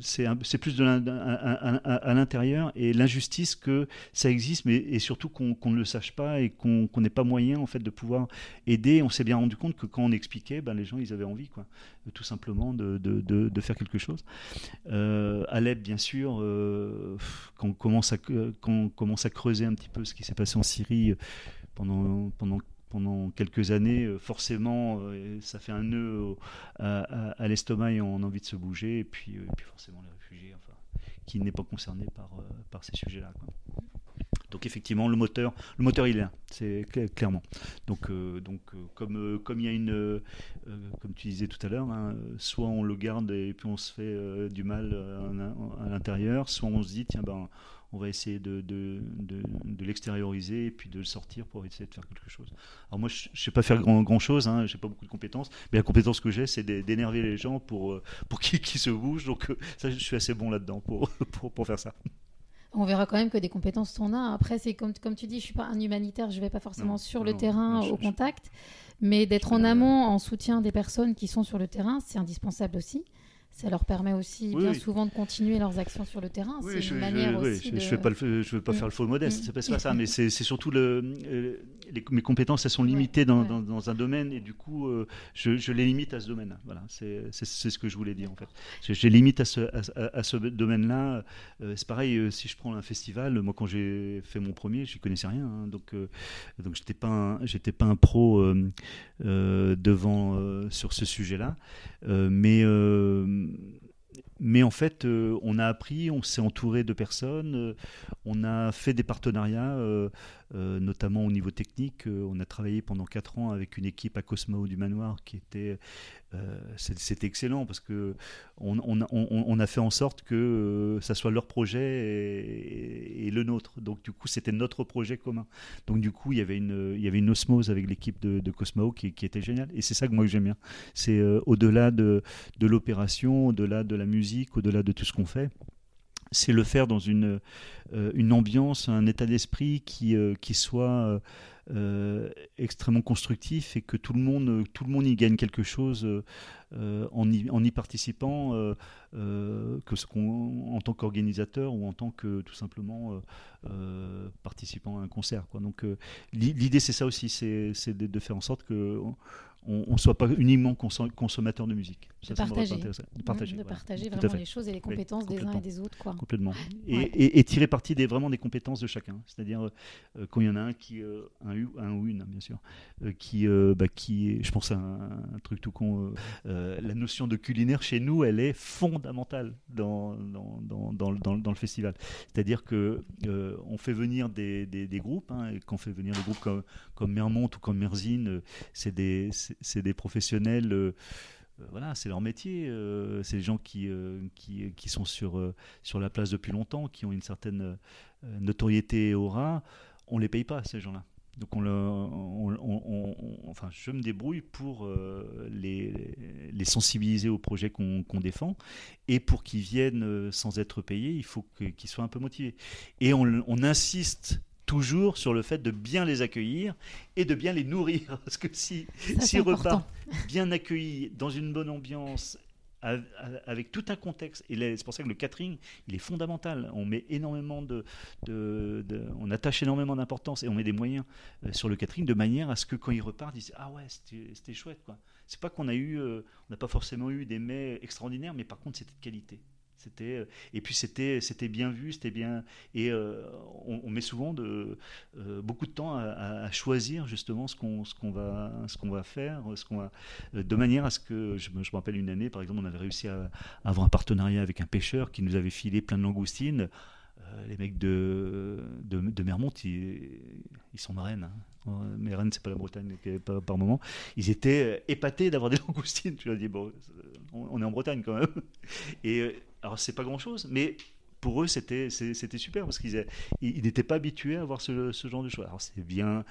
c'est plus de à l'intérieur, et l'injustice que ça existe, et surtout qu'on ne le sache pas, et qu'on n'ait pas moyen en fait de pouvoir aider. On s'est bien rendu compte que quand on expliquait, les gens ils avaient envie tout simplement de faire quelque chose. Alep, bien sûr, quand on commence à creuser un petit peu ce qui s'est passé en Syrie pendant quelques années, forcément ça fait un nœud à l'estomac, et on a envie de se bouger, et puis forcément les réfugiés, enfin, qui n'est pas concerné par ces sujets-là, quoi. Donc effectivement, le moteur il est là, c'est clairement. Donc comme il y a comme tu disais tout à l'heure, hein, soit on le garde et puis on se fait du mal à l'intérieur, soit on se dit tiens on va essayer de l'extérioriser, et puis de le sortir pour essayer de faire quelque chose. Alors moi, je ne sais pas faire grand chose, hein, je n'ai pas beaucoup de compétences, mais la compétence que j'ai, c'est d'énerver les gens pour qu'ils se bougent. Donc ça, je suis assez bon là-dedans pour faire ça. On verra quand même que des compétences t'en as. Après, c'est comme tu dis, je suis pas un humanitaire, je vais pas forcément sur le terrain, au contact, mais d'être en amont, en soutien des personnes qui sont sur le terrain, c'est indispensable aussi. Ça leur permet aussi souvent de continuer leurs actions sur le terrain. Oui, c'est une manière aussi de... Je ne veux pas faire le faux modeste, c'est pas ça, mais c'est surtout mes compétences, elles sont limitées dans un domaine, et du coup, je les limite à ce domaine-là. Voilà, c'est ce que je voulais dire, en fait. Je les limite à ce domaine-là. C'est pareil, si je prends un festival, moi, quand j'ai fait mon premier, je n'y connaissais rien, hein, donc je n'étais pas un pro sur ce sujet-là, mais en fait, on a appris, on s'est entouré de personnes, on a fait des partenariats, notamment au niveau technique. On a travaillé pendant 4 ans avec une équipe à Cosmao du manoir qui était... c'était excellent, parce que on a fait en sorte que ça soit leur projet et le nôtre. Donc du coup, c'était notre projet commun. Donc du coup, il y avait une osmose avec l'équipe de Cosmao qui était géniale. Et c'est ça que moi j'aime bien. C'est au-delà de l'opération, au-delà de la musique, au-delà de tout ce qu'on fait. C'est le faire dans une ambiance, un état d'esprit qui soit extrêmement constructif et que tout le monde y gagne quelque chose en y participant, en tant qu'organisateur ou en tant que tout simplement participant à un concert, quoi. Donc l'idée c'est ça aussi, c'est de faire en sorte que on ne soit pas uniquement consommateur de musique. De partager vraiment les choses et les compétences des uns et des autres, quoi. Complètement. Et tirer parti vraiment des compétences de chacun. C'est-à-dire quand il y en a un qui, un ou une, bien sûr, qui, je pense à un truc tout con, la notion de culinaire chez nous, elle est fondamentale dans le festival. C'est-à-dire que on fait venir des groupes, hein, et qu'on fait venir des groupes comme Mermont ou comme Merzine, c'est des professionnels, voilà, c'est leur métier, c'est des gens qui sont sur la place depuis longtemps, qui ont une certaine notoriété et aura. On les paye pas, ces gens-là. Donc enfin, je me débrouille pour les sensibiliser au projet qu'on défend, et pour qu'ils viennent sans être payés, il faut qu'ils soient un peu motivés. Et on insiste toujours sur le fait de bien les accueillir et de bien les nourrir, parce que si repartent bien accueillis dans une bonne ambiance, avec tout un contexte, et c'est pour ça que le catering il est fondamental. On met énormément on attache énormément d'importance et on met des moyens sur le catering, de manière à ce que quand ils repartent, ils disent ah ouais, c'était chouette, quoi. C'est pas qu'on a eu, on n'a pas forcément eu des mets extraordinaires, mais par contre c'était de qualité. Et puis c'était bien vu, c'était bien. Et on met souvent beaucoup de temps à choisir justement ce qu'on va faire, de manière à ce que, je me rappelle une année par exemple, on avait réussi à avoir un partenariat avec un pêcheur qui nous avait filé plein de langoustines. Les mecs de Mermont, ils sont Marennes, hein. Marennes, c'est pas la Bretagne, par moment. Ils étaient épatés d'avoir des langoustines. Je leur dis bon, on est en Bretagne quand même. Et alors c'est pas grand chose, mais pour eux c'était super, parce qu'ils n'étaient pas habitués à avoir ce genre de choses. Alors c'est bien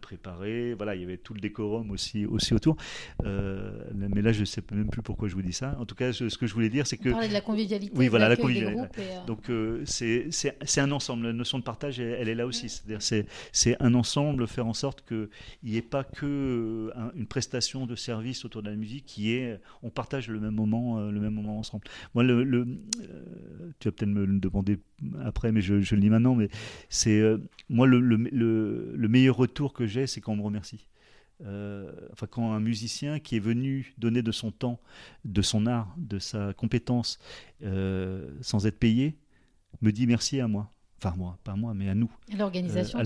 préparé, voilà, il y avait tout le décorum aussi autour, mais là je sais même plus pourquoi je vous dis ça. En tout cas, ce que je voulais dire, c'est que on parlait de la convivialité. Oui, voilà, la convivialité. Donc c'est un ensemble. La notion de partage, elle est là aussi. C'est-à-dire c'est un ensemble, faire en sorte que il n'y ait pas que une prestation de service autour de la musique qui est on partage le même moment ensemble. Moi, tu vas peut-être me demander après, mais je le dis maintenant, mais c'est moi le meilleur retour que j'ai, c'est quand on me remercie. Enfin, quand un musicien qui est venu donner de son temps, de son art, de sa compétence, sans être payé, me dit merci à moi. Enfin, moi, pas moi, mais à nous. À l'organisation.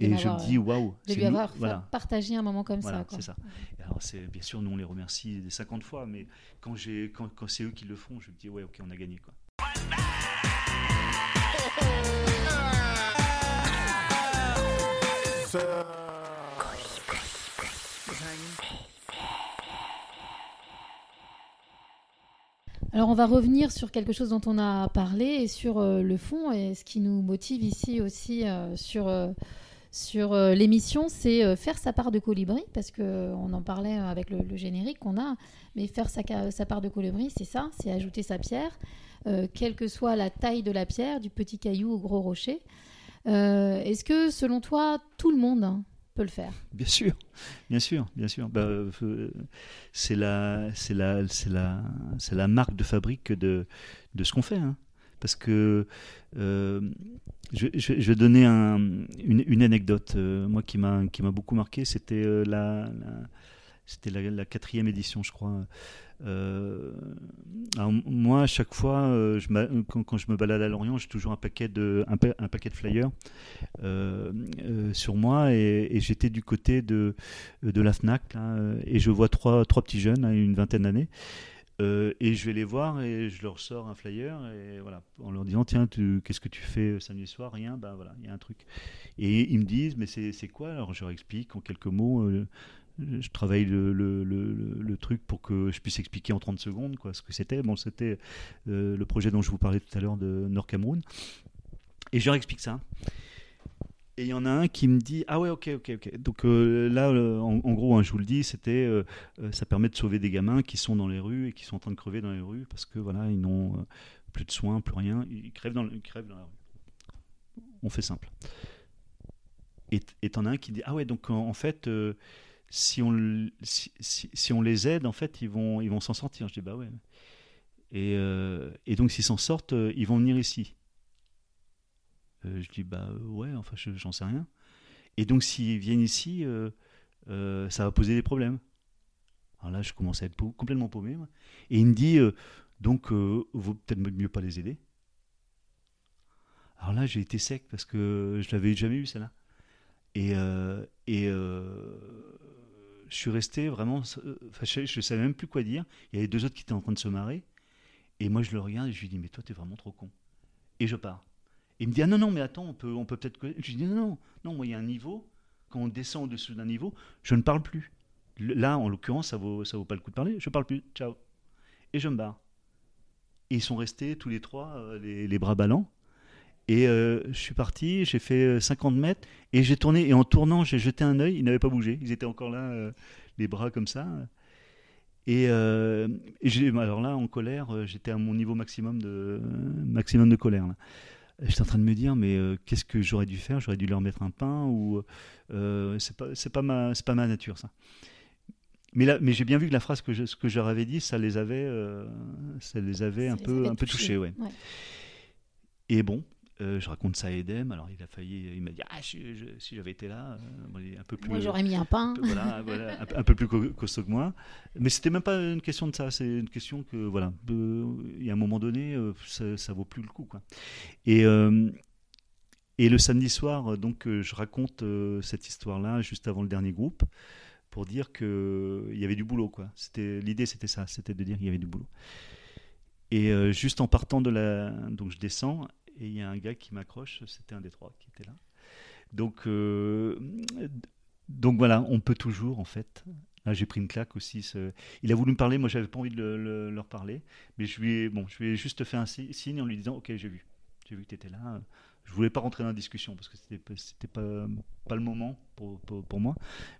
Et je me dis, waouh, c'est lui avoir partagé un moment comme ça. Quoi. C'est ça. Et alors, bien sûr, nous, on les remercie 50 fois, mais quand c'est eux qui le font, je me dis, ouais, ok, on a gagné, quoi. Alors on va revenir sur quelque chose dont on a parlé, et sur le fond, et ce qui nous motive ici aussi sur l'émission, c'est faire sa part de colibri, parce qu'on en parlait avec le générique qu'on a, mais faire sa part de colibri, c'est ça, c'est ajouter sa pierre, quelle que soit la taille de la pierre, du petit caillou au gros rocher. Est-ce que, selon toi, tout le monde peut le faire? Bien sûr. C'est la marque de fabrique de ce qu'on fait, hein. Parce que je vais donner une anecdote, moi qui m'a beaucoup marqué. C'était la 4e édition, je crois. Alors moi, à chaque fois, quand je me balade à Lorient, j'ai toujours un paquet de flyers sur moi, et j'étais du côté de la Fnac, là, et je vois trois petits jeunes, hein, une vingtaine d'années. Et je vais les voir et je leur sors un flyer, et voilà, en leur disant tiens, qu'est-ce que tu fais samedi soir? Rien, ben voilà, il y a un truc. Et ils me disent mais c'est quoi? Alors je leur explique en quelques mots, je travaille le truc pour que je puisse expliquer en 30 secondes quoi, ce que c'était. Bon, c'était le projet dont je vous parlais tout à l'heure de Nord Cameroun, et je leur explique ça. Et il y en a un qui me dit ah ouais, ok. Donc là, en gros, hein, je vous le dis, c'était ça permet de sauver des gamins qui sont dans les rues et qui sont en train de crever dans les rues, parce que voilà, ils n'ont plus de soins, plus rien, ils crèvent dans la rue. On fait simple. Et t'en as un qui dit ah ouais, donc en fait si on les aide, en fait ils vont s'en sortir. Je dis bah ouais. Et donc s'ils s'en sortent, ils vont venir ici. Je dis bah ouais, enfin j'en sais rien. Et donc s'ils viennent ici, ça va poser des problèmes. Alors là, je commence à être complètement paumé, moi. Et il me dit donc vaut peut-être mieux pas les aider. Alors là, j'ai été sec parce que je l'avais jamais eu celle-là. Et je suis resté vraiment... je ne savais même plus quoi dire. Il y avait deux autres qui étaient en train de se marrer. Et moi, je le regarde et je lui dis « Mais toi, t'es vraiment trop con. » Et je pars. Et il me dit « Ah non, non, mais attends, on peut peut-être... » Je lui dis « Non, moi, il y a un niveau. Quand on descend au-dessous d'un niveau, je ne parle plus. Là, en l'occurrence, ça vaut pas le coup de parler. Je ne parle plus. Ciao. » Et je me barre. Et ils sont restés tous les trois, les bras ballants. Et je suis parti, j'ai fait 50 mètres et j'ai tourné. Et en tournant, j'ai jeté un œil, ils n'avaient pas bougé. Ils étaient encore là, les bras comme ça. Et alors là, en colère, j'étais à mon niveau maximum de colère. Là. J'étais en train de me dire, mais qu'est-ce que j'aurais dû faire ? J'aurais dû leur mettre un pain ou c'est pas ma nature ça. Mais j'ai bien vu que la phrase que je leur avais dit, ça les avait un peu touchés. Ouais. Et bon. Je raconte ça à Edem, alors il m'a dit « Ah, si j'avais été là, un peu plus... » Moi, j'aurais mis un pain. Voilà, un peu plus costaud que moi. Mais c'était même pas une question de ça, c'est une question que, voilà, il y a un moment donné, ça vaut plus le coup, quoi. Et le samedi soir, donc, je raconte cette histoire-là juste avant le dernier groupe pour dire qu'il y avait du boulot, quoi. L'idée, c'était ça, c'était de dire qu'il y avait du boulot. Et juste en partant de la... Donc, je descends... Et il y a un gars qui m'accroche, c'était un des trois qui était là. Donc voilà, on peut toujours en fait. Là, j'ai pris une claque aussi. Il a voulu me parler, moi j'avais pas envie de leur parler. Mais je lui ai juste fait un signe en lui disant « Ok, j'ai vu que tu étais là ». Je voulais pas rentrer dans la discussion parce que c'était pas le moment pour moi.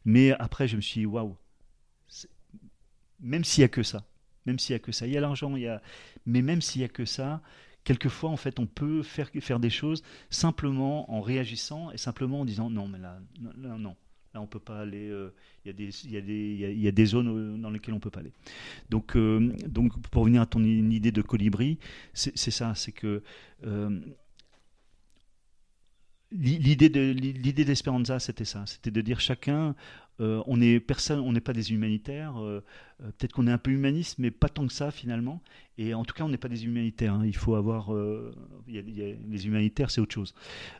Mais après, je me suis dit « Waouh !» Même s'il y a que ça. Même s'il y a que ça. Il y a l'argent, il y a... Mais même s'il y a que ça... Quelquefois, en fait, on peut faire des choses simplement en réagissant et simplement en disant non, mais là non, là on peut pas aller. Il y a des zones dans lesquelles on peut pas aller. Donc, pour revenir à ton idée de colibri, c'est ça, c'est que l'idée d'Esperanza, c'était ça, c'était de dire chacun. On n'est personne, on n'est pas des humanitaires. Peut-être qu'on est un peu humaniste, mais pas tant que ça finalement. Et en tout cas, on n'est pas des humanitaires. Hein. Il faut avoir. Il y a les humanitaires, c'est autre chose.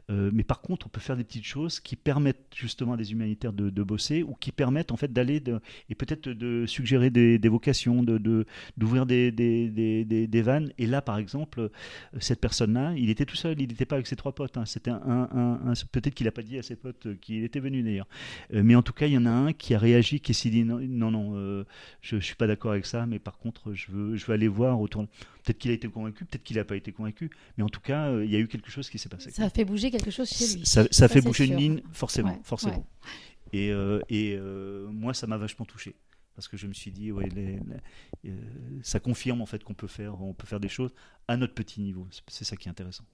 Mais par contre, on peut faire des petites choses qui permettent justement à des humanitaires de bosser ou qui permettent en fait d'aller et peut-être de suggérer des vocations, d'ouvrir des vannes. Et là, par exemple, cette personne-là, il était tout seul. Il n'était pas avec ses trois potes. Hein. C'était peut-être qu'il n'a pas dit à ses potes qu'il était venu d'ailleurs. Mais en tout cas, il y en a un qui a réagi, qui s'est dit non, je ne suis pas d'accord avec ça, mais par contre je veux aller voir autour. Peut-être qu'il a été convaincu, peut-être qu'il n'a pas été convaincu, mais en tout cas il y a eu quelque chose qui s'est passé. Ça a fait bouger quelque chose chez lui. Ça fait bouger une ligne, forcément. Ouais. Et moi ça m'a vachement touché parce que je me suis dit ouais, ça confirme en fait qu'on peut faire, des choses à notre petit niveau. C'est ça qui est intéressant.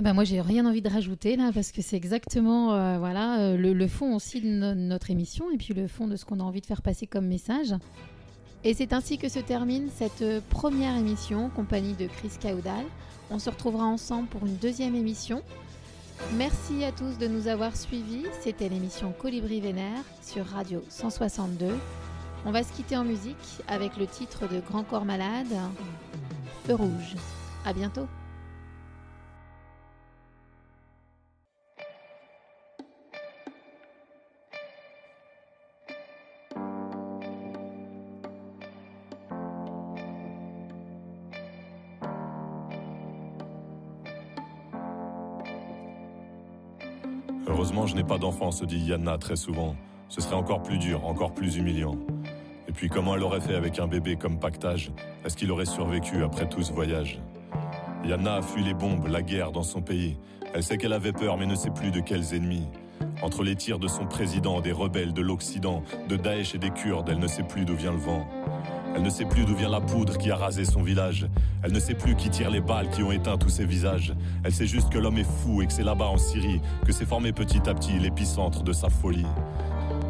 Ben moi, j'ai rien envie de rajouter là, parce que c'est exactement le fond aussi de notre émission et puis le fond de ce qu'on a envie de faire passer comme message. Et c'est ainsi que se termine cette première émission en compagnie de Chris Caudal. On se retrouvera ensemble pour une deuxième émission. Merci à tous de nous avoir suivis. C'était l'émission Colibri Vénère sur Radio 162. On va se quitter en musique avec le titre de Grand Corps Malade, Feu Rouge. À bientôt. Heureusement, je n'ai pas d'enfant, se dit Yana très souvent. Ce serait encore plus dur, encore plus humiliant. Et puis, comment elle aurait fait avec un bébé comme pactage ? Est-ce qu'il aurait survécu après tout ce voyage ? Yana a fui les bombes, la guerre dans son pays. Elle sait qu'elle avait peur, mais ne sait plus de quels ennemis. Entre les tirs de son président, des rebelles, de l'Occident, de Daesh et des Kurdes, elle ne sait plus d'où vient le vent. Elle ne sait plus d'où vient la poudre qui a rasé son village. Elle ne sait plus qui tire les balles qui ont éteint tous ses visages. Elle sait juste que l'homme est fou et que c'est là-bas en Syrie que s'est formé petit à petit l'épicentre de sa folie.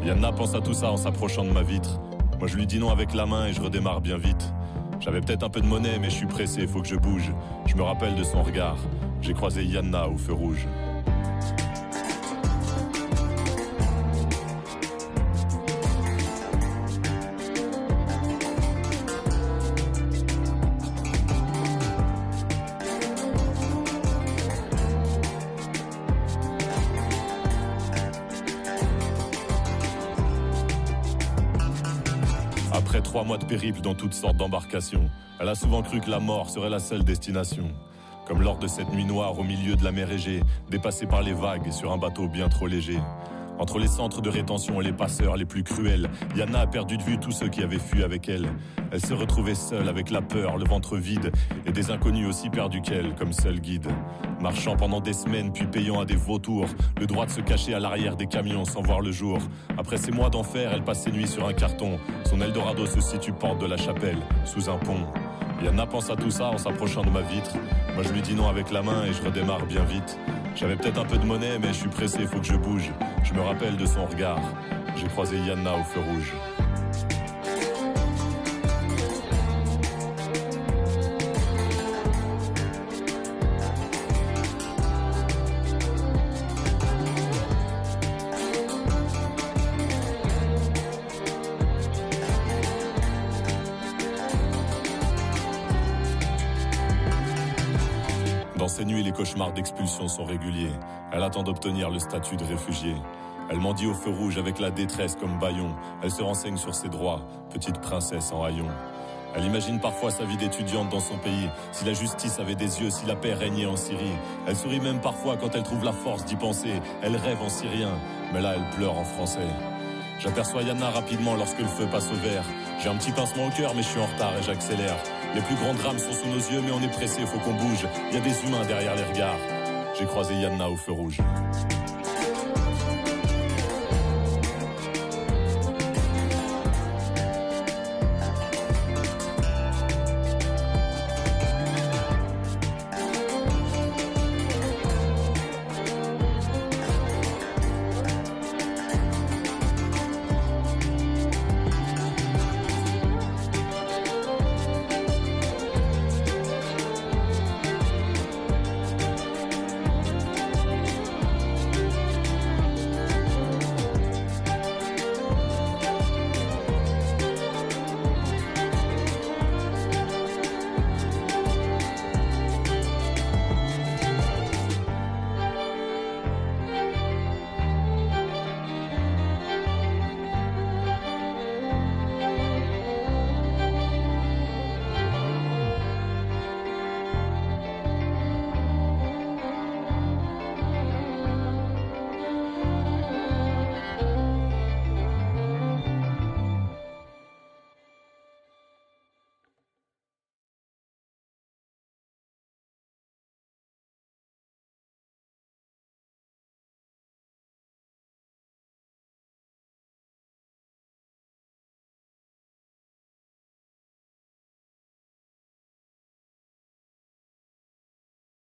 Yanna pense à tout ça en s'approchant de ma vitre. Moi je lui dis non avec la main et je redémarre bien vite. J'avais peut-être un peu de monnaie mais je suis pressé, faut que je bouge. Je me rappelle de son regard, j'ai croisé Yanna au feu rouge. Après 3 mois de périple dans toutes sortes d'embarcations, elle a souvent cru que la mort serait la seule destination. Comme lors de cette nuit noire au milieu de la mer Égée, dépassée par les vagues sur un bateau bien trop léger. Entre les centres de rétention et les passeurs les plus cruels, Yanna a perdu de vue tous ceux qui avaient fui avec elle. Elle se retrouvait seule avec la peur, le ventre vide, et des inconnus aussi perdus qu'elle comme seul guide. Marchant pendant des semaines puis payant à des vautours, le droit de se cacher à l'arrière des camions sans voir le jour. Après ces mois d'enfer, elle passe ses nuits sur un carton. Son Eldorado se situe porte de la Chapelle, sous un pont. Yanna pense à tout ça en s'approchant de ma vitre. Moi je lui dis non avec la main et je redémarre bien vite. J'avais peut-être un peu de monnaie mais je suis pressé, faut que je bouge. Je me rappelle de son regard, j'ai croisé Yanna au feu rouge. Dans ces nuits, les cauchemars d'expulsion sont réguliers. Elle attend d'obtenir le statut de réfugié. Elle mendie au feu rouge avec la détresse comme bâillon. Elle se renseigne sur ses droits, petite princesse en haillons. Elle imagine parfois sa vie d'étudiante dans son pays. Si la justice avait des yeux, si la paix régnait en Syrie. Elle sourit même parfois quand elle trouve la force d'y penser. Elle rêve en syrien, mais là elle pleure en français. J'aperçois Yanna rapidement lorsque le feu passe au vert. J'ai un petit pincement au cœur mais je suis en retard et j'accélère. Les plus grands drames sont sous nos yeux, mais on est pressé, faut qu'on bouge. Il y a des humains derrière les regards. J'ai croisé Yanna au feu rouge.